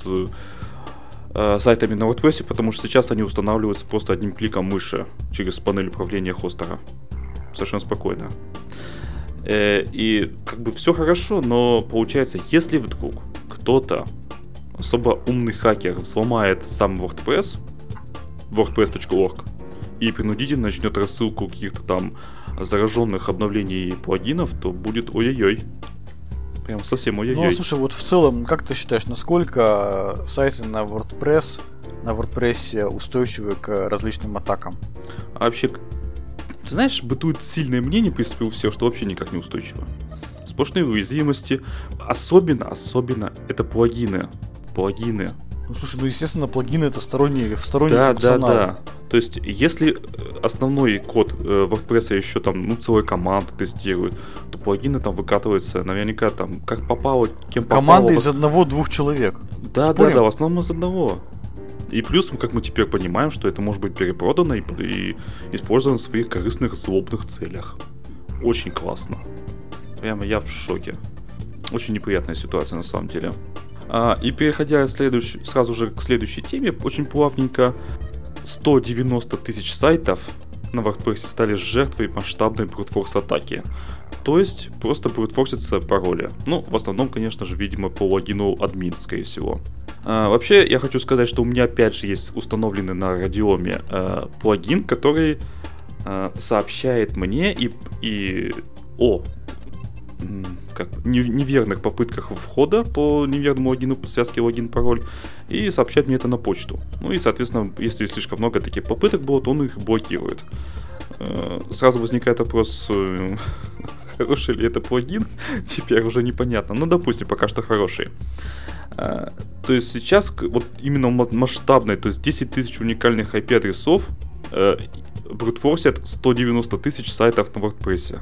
сайтами на WordPress, потому что сейчас они устанавливаются просто одним кликом мыши через панель управления хостера. Совершенно спокойно. И как бы все хорошо, но получается, если вдруг кто-то особо умный хакер взломает сам WordPress, wordpress.org, и принудительно начнет рассылку каких-то там зараженных обновлений и плагинов, то будет ой-ой-ой. Прям совсем ой-ой-ой. Ну, слушай, вот в целом, как ты считаешь, насколько сайты на WordPress устойчивы к различным атакам? А вообще, ты знаешь, бытует сильное мнение, в принципе, у всех, что вообще никак не устойчиво. Сплошные уязвимости. Особенно это плагины. Ну, слушай, ну, естественно, плагины — это сторонний функционал. Да. То есть, если основной код WordPress еще там, целая команда тестирует, то плагины там выкатываются наверняка там, как попало, кем команда попало. Команда из одного-двух человек. Да, в основном из одного. И плюс, как мы теперь понимаем, что это может быть перепродано и использовано в своих корыстных, злобных целях. Очень классно. Прямо я в шоке. Очень неприятная ситуация на самом деле. И переходя сразу же к следующей теме, очень плавненько, 190 тысяч сайтов на WordPress стали жертвой масштабной брутфорс-атаки. То есть просто брутфорсятся пароли. Ну, в основном, конечно же, видимо, по логину админ, скорее всего. Вообще, я хочу сказать, что у меня опять же есть установленный на Радиоме плагин, который сообщает мне и о... как неверных попытках входа по неверному логину, по связке логин-пароль, и сообщает мне это на почту. Ну и, соответственно, если слишком много таких попыток было, то он их блокирует. Сразу возникает вопрос, хороший ли это плагин, теперь уже непонятно. Но, допустим, пока что хороший. То есть сейчас вот именно масштабный, то есть 10 тысяч уникальных IP-адресов брутфорсят 190 тысяч сайтов на WordPress.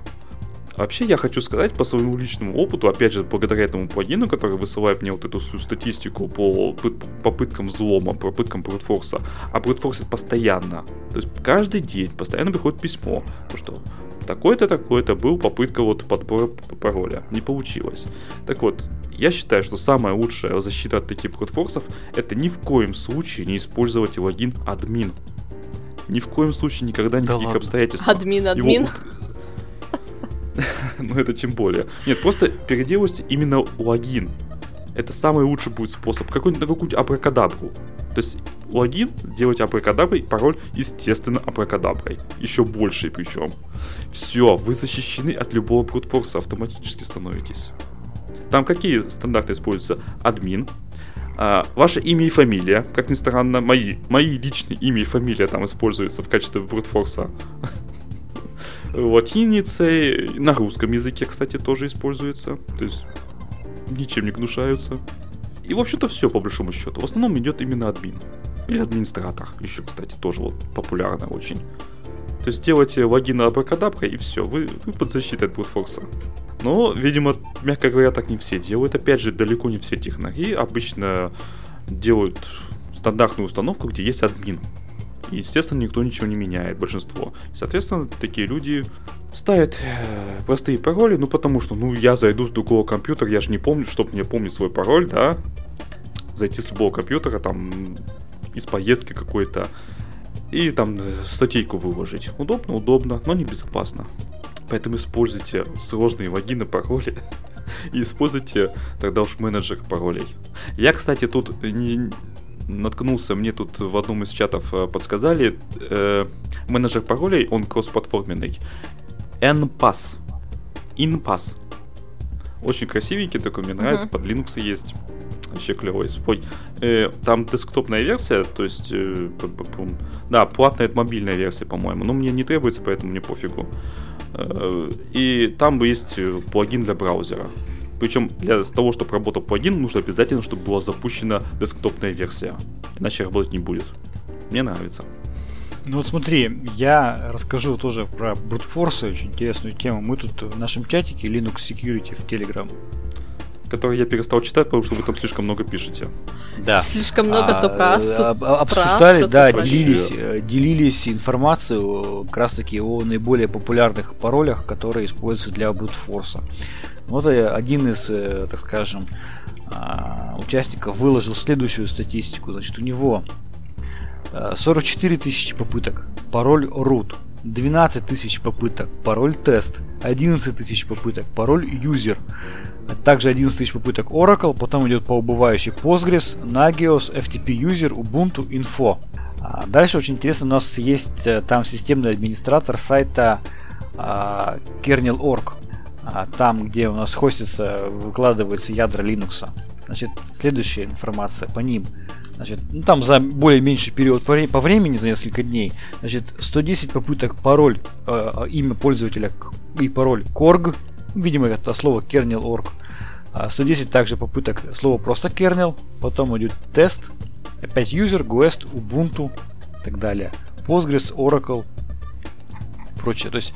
Вообще, я хочу сказать по своему личному опыту, опять же, благодаря этому плагину, который высылает мне вот эту всю статистику по попыткам взлома, попыткам брутфорса, а брутфорсит постоянно, то есть каждый день постоянно приходит письмо, что такой-то был попытка вот подбора пароля, не получилось. Так вот, я считаю, что самая лучшая защита от таких брутфорсов — это ни в коем случае не использовать логин админ. Ни в коем случае, никогда, никаких обстоятельств. Админ? Ну это тем более. Нет, просто переделывайте именно логин. Это самый лучший будет способ. Какую-нибудь абракадабру. То есть логин делайте абракадаброй, пароль, естественно, абракадаброй. Еще большей причем. Все, вы защищены от любого брутфорса, автоматически становитесь. Там какие стандарты используются? Админ. Ваше имя и фамилия. Как ни странно, мои личные имя и фамилия там используются в качестве брутфорса. Латиницей, на русском языке, кстати, тоже используется. То есть ничем не гнушаются. И, в общем-то, все, по большому счету. В основном идет именно админ. Или администратор. Еще, кстати, тоже вот популярно очень. То есть делайте логин абракадабра, и все. Вы под защитой от брутфорса. Но, видимо, мягко говоря, так не все делают. Опять же, далеко не все технари обычно делают стандартную установку, где есть админ. Естественно, никто ничего не меняет, большинство. Соответственно, такие люди ставят простые пароли, потому что, я зайду с другого компьютера, я же не помню, чтобы мне помнить свой пароль, да? Зайти с любого компьютера, там, из поездки какой-то, и там статейку выложить. Удобно, но небезопасно. Поэтому используйте сложные логины, пароли, и используйте тогда уж менеджер паролей. Я, кстати, тут наткнулся, мне тут в одном из чатов подсказали, менеджер паролей, он кроссплатформенный. InPass. Очень красивенький такой, мне нравится, под Linux есть. Вообще клевый. Там десктопная версия, то есть, да, платная, это мобильная версия, по-моему, но мне не требуется, поэтому мне пофигу. И там есть плагин для браузера. Причем для того, чтобы работал плагин, нужно обязательно, чтобы была запущена десктопная версия. Иначе работать не будет. Мне нравится. Ну вот смотри, я расскажу тоже про брутфорсы, очень интересную тему. Мы тут в нашем чатике Linux Security в Telegram, который я перестал читать, потому что вы там слишком много пишете. Да. Слишком много то обсуждали, да, делились информацией как раз таки о наиболее популярных паролях, которые используются для брутфорса. Вот один из, так скажем, участников выложил следующую статистику. Значит, у него 44 тысячи попыток пароль root, 12 тысяч попыток пароль тест, 11 тысяч попыток пароль user, также 11 тысяч попыток Oracle, потом идет по убывающей Postgres, Nagios, FTP User, Ubuntu, Info. Дальше очень интересно, у нас есть там системный администратор сайта kernel.org, там где у нас хостится, выкладывается ядра Linux. Значит, следующая информация по ним. Значит, ну, там за более-меньший период по времени, за несколько дней, значит, 110 попыток пароль, имя пользователя и пароль корг, видимо, это слово kernel.org, 110 также попыток слова просто kernel, потом идет тест, опять user, guest, ubuntu и так далее, postgres, oracle и прочее. То есть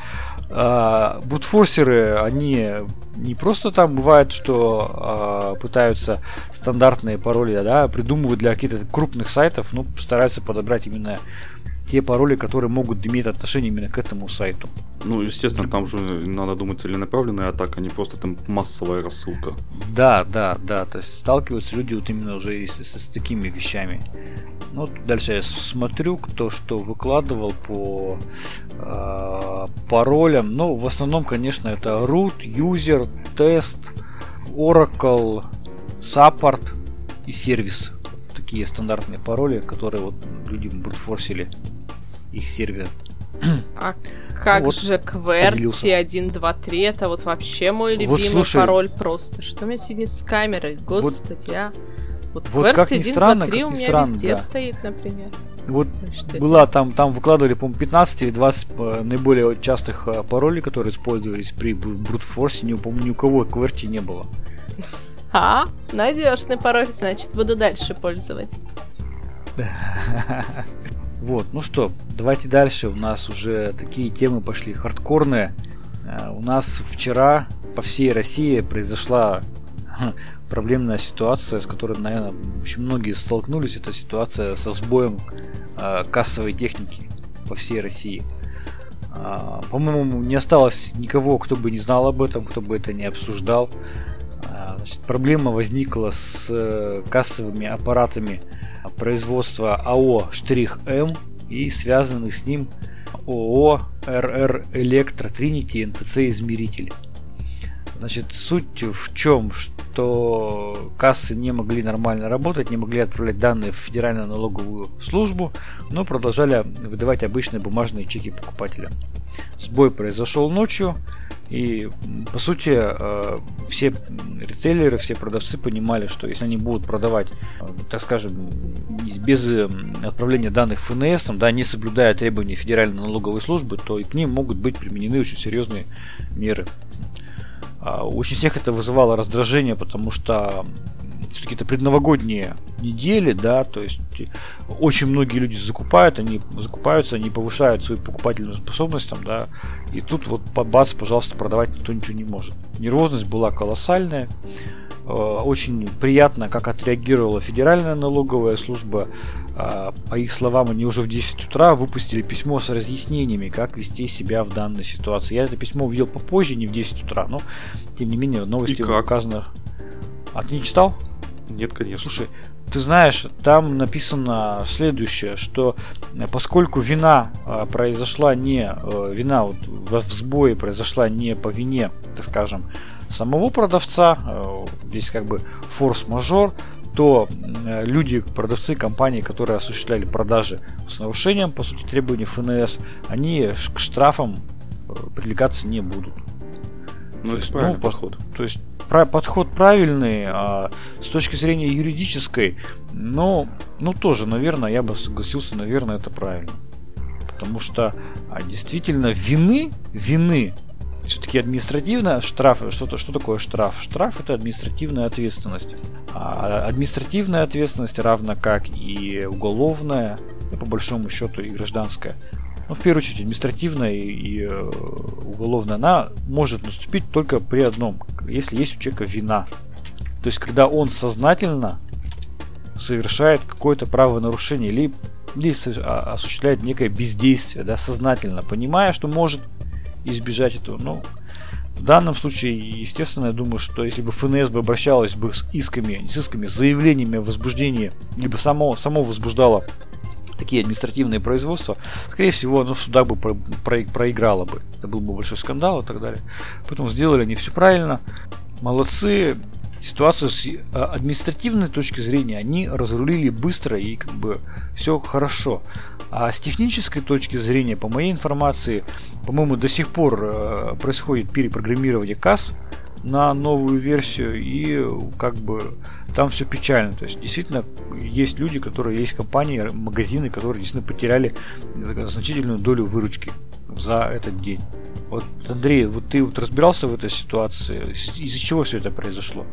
брутфорсеры, они не просто там бывает, что пытаются стандартные пароли, да, придумывать для каких-то крупных сайтов, но стараются подобрать именно те пароли, которые могут иметь отношение именно к этому сайту. Ну, естественно, там же надо думать целенаправленная атака, не просто там массовая рассылка. Да, да, да, то есть сталкиваются люди вот именно уже с такими вещами. Вот дальше я смотрю, кто что выкладывал по паролям. Ну, в основном, конечно, это root, user, test, oracle, support и сервис. Такие стандартные пароли, которые вот люди брутфорсили их сервер. А как вот же QWERTY 123? Это вот вообще мой любимый вот, пароль просто. Что у меня сегодня с камерой? Господи, вот. Вот как ни странно, у меня везде стоит, например. Вот была там выкладывали, по-моему, 15 или 20 наиболее частых паролей, которые использовались при брутфорсе. Не помню, ни у кого QWERTY не было. А, надежный пароль, значит, буду дальше пользовать. Вот, ну что, давайте дальше. У нас уже такие темы пошли хардкорные. У нас вчера по всей России произошла проблемная ситуация, с которой, наверное, очень многие столкнулись. Это ситуация со сбоем кассовой техники по всей России. По-моему, не осталось никого, кто бы не знал об этом, кто бы это не обсуждал. Значит, проблема возникла с кассовыми аппаратами производства АО-М и связанных с ним ООО РР Электро Тринити НТЦ Измеритель. Значит, суть в чем, что кассы не могли нормально работать, не могли отправлять данные в Федеральную налоговую службу, но продолжали выдавать обычные бумажные чеки покупателям. Сбой произошел ночью, и по сути все ритейлеры, все продавцы понимали, что если они будут продавать, так скажем, без отправления данных ФНС, там, да, не соблюдая требования Федеральной налоговой службы, то и к ним могут быть применены очень серьезные меры. Очень всех это вызывало раздражение, потому что все-таки это предновогодние недели, да, то есть очень многие люди закупаются, они повышают свою покупательную способность, там, да, и тут вот бац, пожалуйста, продавать никто ничего не может. Нервозность была колоссальная. Очень приятно, как отреагировала Федеральная налоговая служба. По их словам, они уже в 10 утра выпустили письмо с разъяснениями, как вести себя в данной ситуации. Я это письмо увидел попозже, не в 10 утра, но тем не менее в новости указано. А ты не читал? Нет, конечно. Слушай, ты знаешь, там написано следующее, что поскольку вина произошла не... Вина вот в сбое произошла не по вине, так скажем, самого продавца, здесь как бы форс-мажор, то люди, продавцы компании, которые осуществляли продажи с нарушением, по сути, требований ФНС, они к штрафам привлекаться не будут. Ну, то есть, правильный подход. То есть подход правильный, а с точки зрения юридической, ну тоже, наверное, я бы согласился, наверное, это правильно. Потому что действительно вины все-таки административно штрафы, что такое штраф? Штраф — это административная ответственность. А административная ответственность, равно как и уголовная, по большому счету и гражданская, ну, в первую очередь административная и уголовная, она может наступить только при одном: если есть у человека вина. То есть, когда он сознательно совершает какое-то правонарушение или осуществляет некое бездействие, да, сознательно, понимая, что может избежать этого. Ну, в данном случае, естественно, я думаю, что если бы ФНС бы обращалась бы с исками, не с исками, с заявлениями о возбуждении, либо само возбуждало такие административные производства, скорее всего, оно в судах бы проиграло бы. Это был бы большой скандал и так далее. Поэтому сделали они все правильно. Молодцы. Ситуацию с административной точки зрения они разрулили быстро и как бы все хорошо. А с технической точки зрения, по моей информации, по-моему, до сих пор происходит перепрограммирование касс на новую версию, и как бы там все печально. То есть действительно есть люди, которые, есть компании, магазины, которые действительно потеряли значительную долю выручки за этот день. Вот, Андрей, вот ты вот разбирался в этой ситуации, из-за чего все это произошло?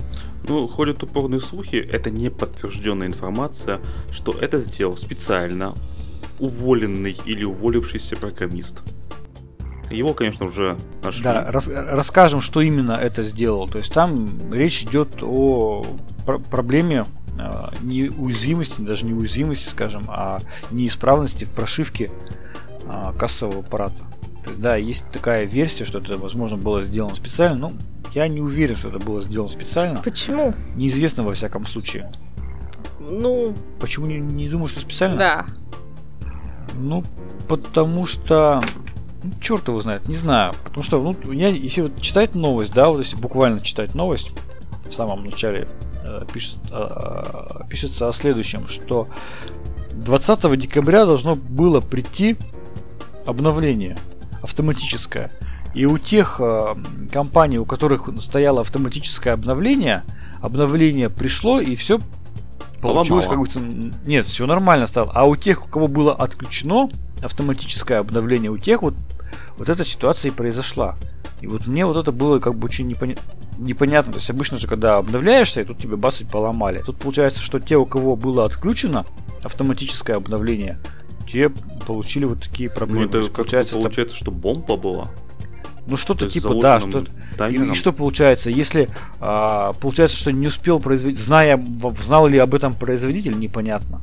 Ну, ходят упорные слухи, это неподтвержденная информация, что это сделал специально уволенный или уволившийся программист. Его, конечно, уже нашли. Да, расскажем, что именно это сделал. То есть там речь идет о проблеме неуязвимости, даже неуязвимости, скажем, а неисправности в прошивке кассового аппарата. То есть, да, есть такая версия, что это, возможно, было сделано специально. Но я не уверен, что это было сделано специально. Почему? Неизвестно, во всяком случае. Ну... Почему не думаю, что специально? Да. Ну, потому что... Ну, черт его знает, не знаю. Потому что, ну, если вот читать новость, да, вот если буквально читать новость, в самом начале пишется о следующем, что 20 декабря должно было прийти обновление автоматическое. И у тех компаний, у которых стояло автоматическое обновление пришло, и все получилось как бы... Нет, все нормально стало. А у тех, у кого было отключено автоматическое обновление, у тех вот эта ситуация и произошла. И вот мне вот это было как бы очень непонятно. То есть обычно же, когда обновляешься, и тут тебе бас и поломали. Тут получается, что те, у кого было отключено автоматическое обновление, те получили вот такие проблемы. Ну, это получается, что бомба была? Ну, что-то типа, да. И что получается, если получается, что не успел производитель, знал ли об этом производитель, непонятно.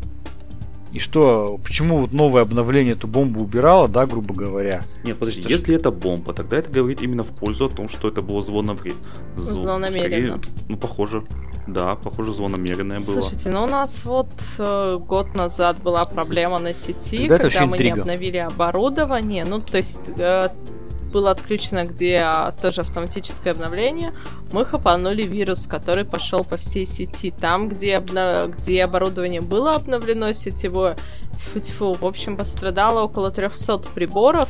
И что, почему вот новое обновление эту бомбу убирало, да, грубо говоря? Нет, подожди, если это бомба, тогда это говорит именно в пользу о том, что это было злонамеренно. Ну, похоже. Да, похоже, злонамеренное было. Слушайте, ну у нас вот год назад была проблема на сети, когда мы не обновили оборудование. Ну, то есть было отключено, где тоже автоматическое обновление. Мы хапанули вирус, который пошел по всей сети. Там, где оборудование было обновлено сетевое, тьфу-тьфу, в общем, пострадало около 300 приборов.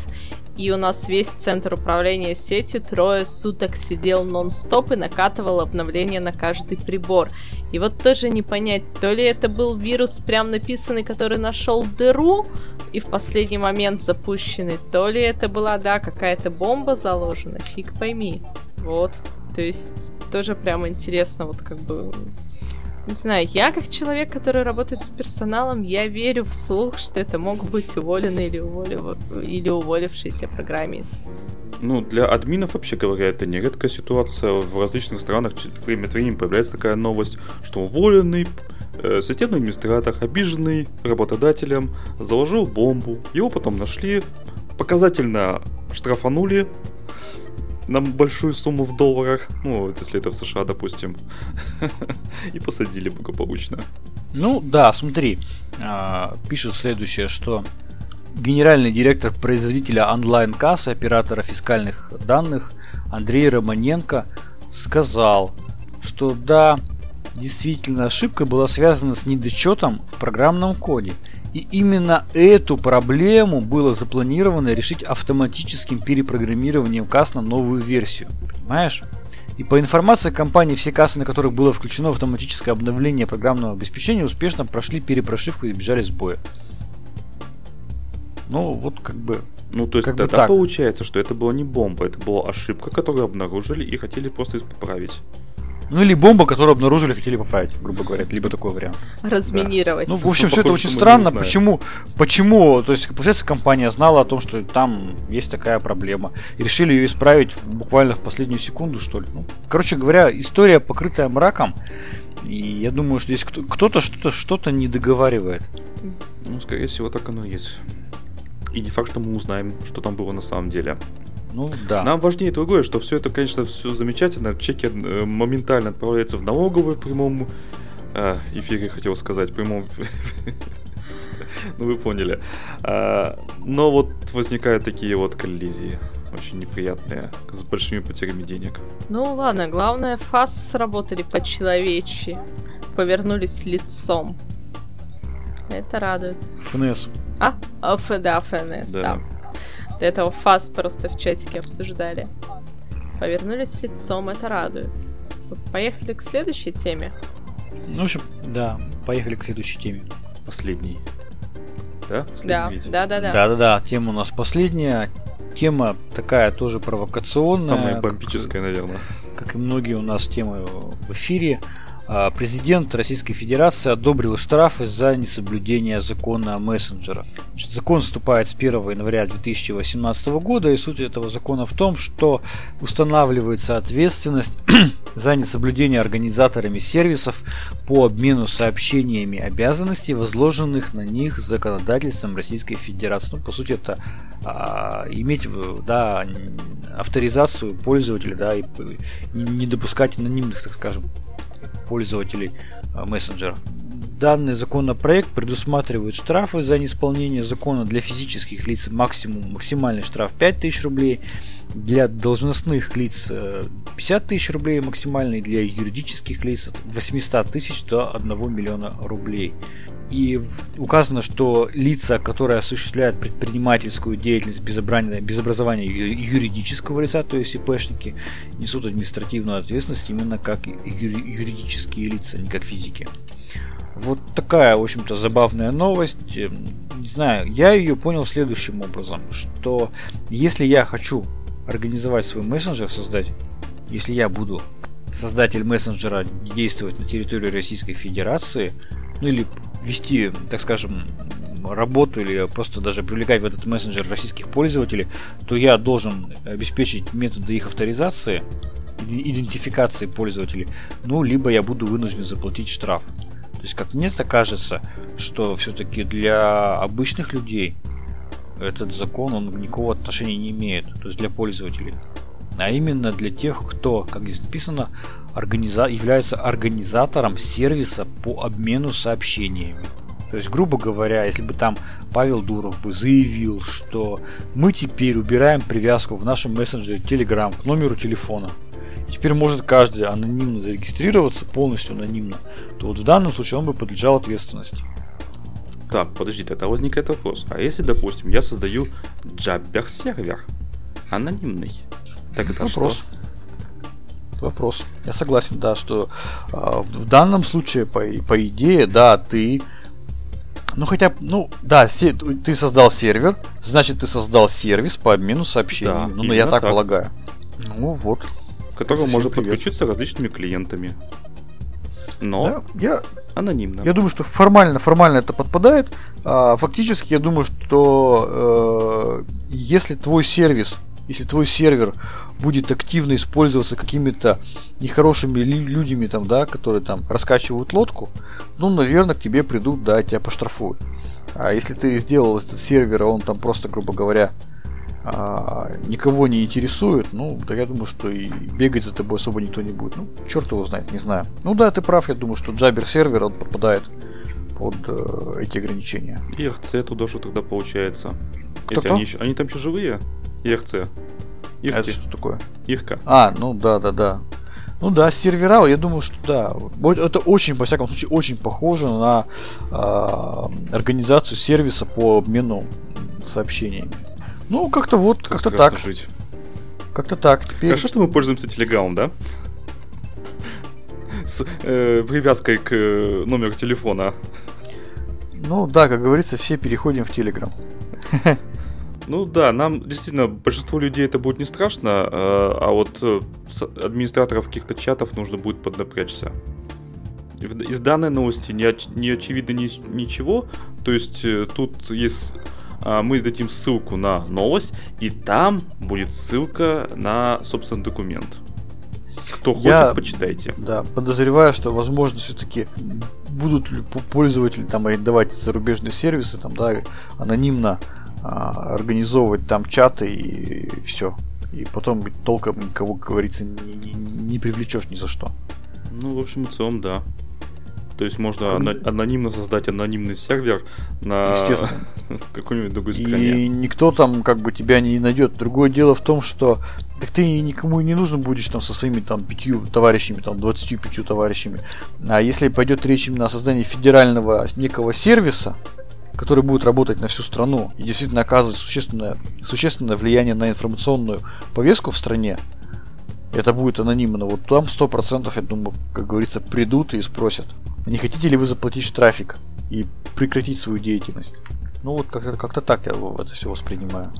И у нас весь центр управления сетью 3 суток сидел нон-стоп и накатывал обновления на каждый прибор. И вот тоже не понять, то ли это был вирус прям написанный, который нашел дыру и в последний момент запущенный, то ли это была, да, какая-то бомба заложена, фиг пойми. Вот, то есть тоже прям интересно, вот как бы... Не знаю, я как человек, который работает с персоналом, я верю вслух, что это мог быть уволенный или уволившийся программист. Ну, для админов, вообще говоря, это не редкая ситуация. В различных странах время от времени появляется такая новость, что уволенный системный администратор, обиженный работодателем, заложил бомбу. Его потом нашли, показательно штрафанули на большую сумму в долларах, ну, вот если это в США, допустим, и посадили благополучно. Ну, да, смотри, пишут следующее, что генеральный директор производителя онлайн-кассы, оператора фискальных данных Андрей Романенко сказал, что да, действительно, ошибка была связана с недочетом в программном коде. И именно эту проблему было запланировано решить автоматическим перепрограммированием касс на новую версию. Понимаешь? И по информации компании, все кассы, на которых было включено автоматическое обновление программного обеспечения, успешно прошли перепрошивку и избежали сбоя. Ну, вот как бы... Ну, то есть как тогда получается, что это была не бомба, это была ошибка, которую обнаружили и хотели просто поправить. Ну, или бомба, которую обнаружили, хотели поправить, грубо говоря, либо такой вариант. Разминировать. Да. Ну, в общем, все это очень странно. Почему? То есть, получается, компания знала о том, что там есть такая проблема, и решили ее исправить буквально в последнюю секунду, что ли. Ну, короче говоря, история, покрытая мраком. И я думаю, что здесь кто-то что-то не договаривает. Ну, скорее всего, так оно и есть. И не факт, что мы узнаем, что там было на самом деле. Ну, да. Нам важнее другое, что все это, конечно, все замечательно. Чеки моментально отправляются в налоговую в прямом эфире, хотел сказать, прямом. Ну, вы поняли. Но вот возникают такие вот коллизии, очень неприятные, с большими потерями денег. Ну, ладно, главное, фас сработали по-человечьи, повернулись лицом. Это радует. ФНС. ФНС, да. До этого фас просто в чатике обсуждали. Повернулись лицом, это радует. Поехали к следующей теме. Ну, в общем, да, поехали к следующей теме. Последней. Да? Да, тема у нас последняя. Тема такая тоже провокационная. Самая бомбическая, наверное. Как и многие у нас темы в эфире. Президент Российской Федерации одобрил штрафы за несоблюдение закона о мессенджерах. Закон вступает с 1 января 2018 года, и суть этого закона в том, что устанавливается ответственность за несоблюдение организаторами сервисов по обмену сообщениями обязанностей, возложенных на них законодательством Российской Федерации. Ну, по сути, это иметь авторизацию пользователя, и не допускать анонимных, так скажем, пользователей мессенджеров. Данный законопроект предусматривает штрафы за неисполнение закона для физических лиц максимальный штраф 5000 рублей, для должностных лиц 50 тысяч рублей максимальный, для юридических лиц от 800 тысяч до 1 миллиона рублей. И указано, что лица, которые осуществляют предпринимательскую деятельность без образования юридического лица, то есть ИПшники, несут административную ответственность именно как юридические лица, не как физики. Вот такая, в общем-то, забавная новость. Не знаю, я ее понял следующим образом, что если я хочу организовать свой мессенджер, если я буду создатель мессенджера действовать на территории Российской Федерации, или вести, так скажем, работу, или просто даже привлекать в этот мессенджер российских пользователей, то я должен обеспечить методы их авторизации, идентификации пользователей, либо я буду вынужден заплатить штраф. То есть, как мне-то кажется, что все-таки для обычных людей этот закон, он никакого отношения не имеет, то есть для пользователей. А именно для тех, кто, как здесь написано, является организатором сервиса по обмену сообщениями. То есть, грубо говоря, если бы там Павел Дуров бы заявил, что мы теперь убираем привязку в нашем мессенджере Telegram к номеру телефона, и теперь может каждый анонимно зарегистрироваться, полностью анонимно, то вот в данном случае он бы подлежал ответственности. Так, подожди, тогда возникает вопрос. А если, допустим, я создаю Jabber сервер, анонимный, так это вопрос. Что? Вопрос. Я согласен, да, что в данном случае, по идее, да, ты. Ты создал сервер, значит, ты создал сервис по обмену сообщений. Да, я так полагаю. Ну вот. К которому можно подключиться различными клиентами. Но да, анонимно. Я думаю, что формально это подпадает. Фактически, я думаю, что если твой сервер будет активно использоваться какими-то нехорошими людьми, которые раскачивают лодку, наверное, к тебе придут, тебя поштрафуют. А если ты сделал этот сервер, а он там просто, грубо говоря, никого не интересует, я думаю, что и бегать за тобой особо никто не будет. Черт его знает, не знаю. Ты прав, я думаю, что Jabber сервер, он подпадает под эти ограничения. ИРЦ туда что тогда получается? Если они там еще живые? ИРЦ. Ихти. Это что такое? Ихка. Да. Сервера, я думаю, что да. Это очень, во всяком случае, очень похоже на организацию сервиса по обмену сообщениями. Как-то так. Жить. Как-то так. Теперь... Хорошо, что мы пользуемся Телеграмом, да? С привязкой к номеру телефона. Как говорится, все переходим в Телеграм. Ну да, нам действительно, большинству людей это будет не страшно, а вот администраторов каких-то чатов нужно будет поднапрячься. Из данной новости не очевидно ничего, то есть тут есть... Мы дадим ссылку на новость, и там будет ссылка на, собственно, документ. Кто хочет, почитайте. Да, подозреваю, что, возможно, все-таки будут ли пользователи там арендовать зарубежные сервисы, там, да, анонимно организовывать там чаты и все. И потом толком никого, как говорится, не привлечешь ни за что. Ну, в общем и целом, да. То есть можно анонимно создать анонимный сервер на какой-нибудь другой стране. И никто там как бы тебя не найдет. Другое дело в том, что так ты никому не нужен будешь там со своими там 25 товарищами. А если пойдет речь именно о создании федерального некого сервиса, который будет работать на всю страну и действительно оказывать существенное влияние на информационную повестку в стране, это будет анонимно. Вот там 100%, я думаю, как говорится, придут и спросят: не хотите ли вы заплатить штрафик и прекратить свою деятельность? Ну вот как-то так я это все воспринимаю.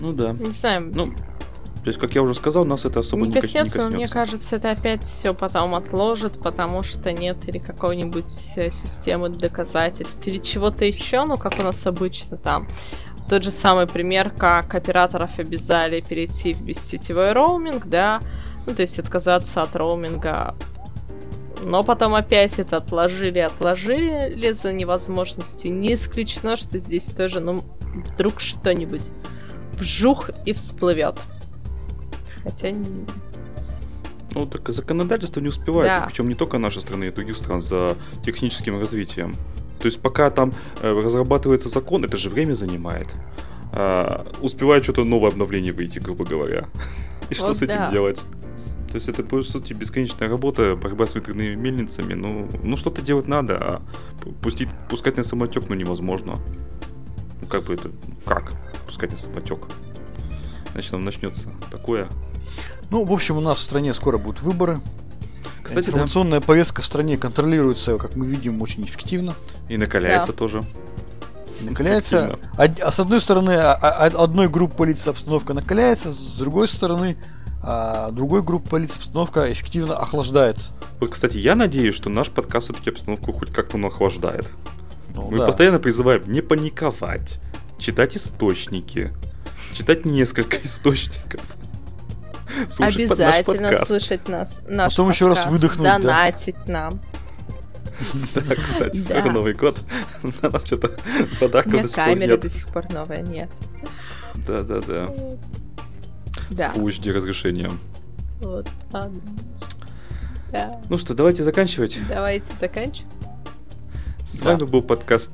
Ну да. Не знаю. Ну, то есть, как я уже сказал, нас это особо не коснется. Мне кажется, это опять все потом отложит, потому что нет или какой-нибудь системы доказательств, или чего-то еще, ну как у нас обычно там. Тот же самый пример, как операторов обязали перейти в бессетевой роуминг, да, ну то есть отказаться от роуминга. Но потом опять это отложили за невозможности. Не исключено, что здесь тоже, ну, вдруг что-нибудь вжух и всплывет. Хотя... Ну, так законодательство не успевает, да. Причем не только нашей страны, и других стран, за техническим развитием. То есть пока там разрабатывается закон, это же время занимает. Успевает что-то новое обновление выйти, грубо говоря. И что с этим делать? То есть это, по сути, бесконечная работа, борьба с ветряными мельницами. Ну что-то делать надо, а пускать на самотек, невозможно. Как пускать на самотек? Значит, там начнется такое. Ну, в общем, у нас в стране скоро будут выборы. Кстати, информационная повестка в стране контролируется, как мы видим, очень эффективно. И накаляется тоже. Накаляется. А с одной стороны, одной группы лиц обстановка накаляется, с другой стороны... А другой группы лиц обстановка эффективно охлаждается. Вот, кстати, я надеюсь, что наш подкаст все-таки обстановку хоть как-то охлаждает. Мы постоянно призываем не паниковать, читать источники, читать несколько источников, слушать наш подкаст. Обязательно слушать наш потом подкаст, еще раз выдохнуть, донатить нам. Да, кстати, скоро Новый год. На нас что-то подарков до сих пор нет. Камеры до сих пор новая нет. Да. Да. С Full HD разрешением. Вот, ладно. Да. Ну что, давайте заканчивать. С вами был подкаст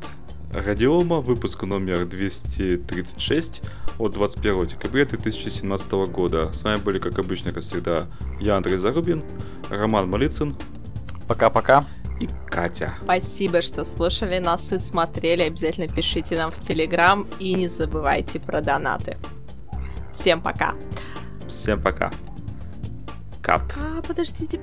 Радиома, выпуск номер 236 от 21 декабря 2017 года. С вами были, как обычно, как всегда, я, Андрей Зарубин, Роман Малицын. Пока-пока. И Катя. Спасибо, что слушали нас и смотрели. Обязательно пишите нам в Telegram и не забывайте про донаты. Всем пока. Кат. А, подождите.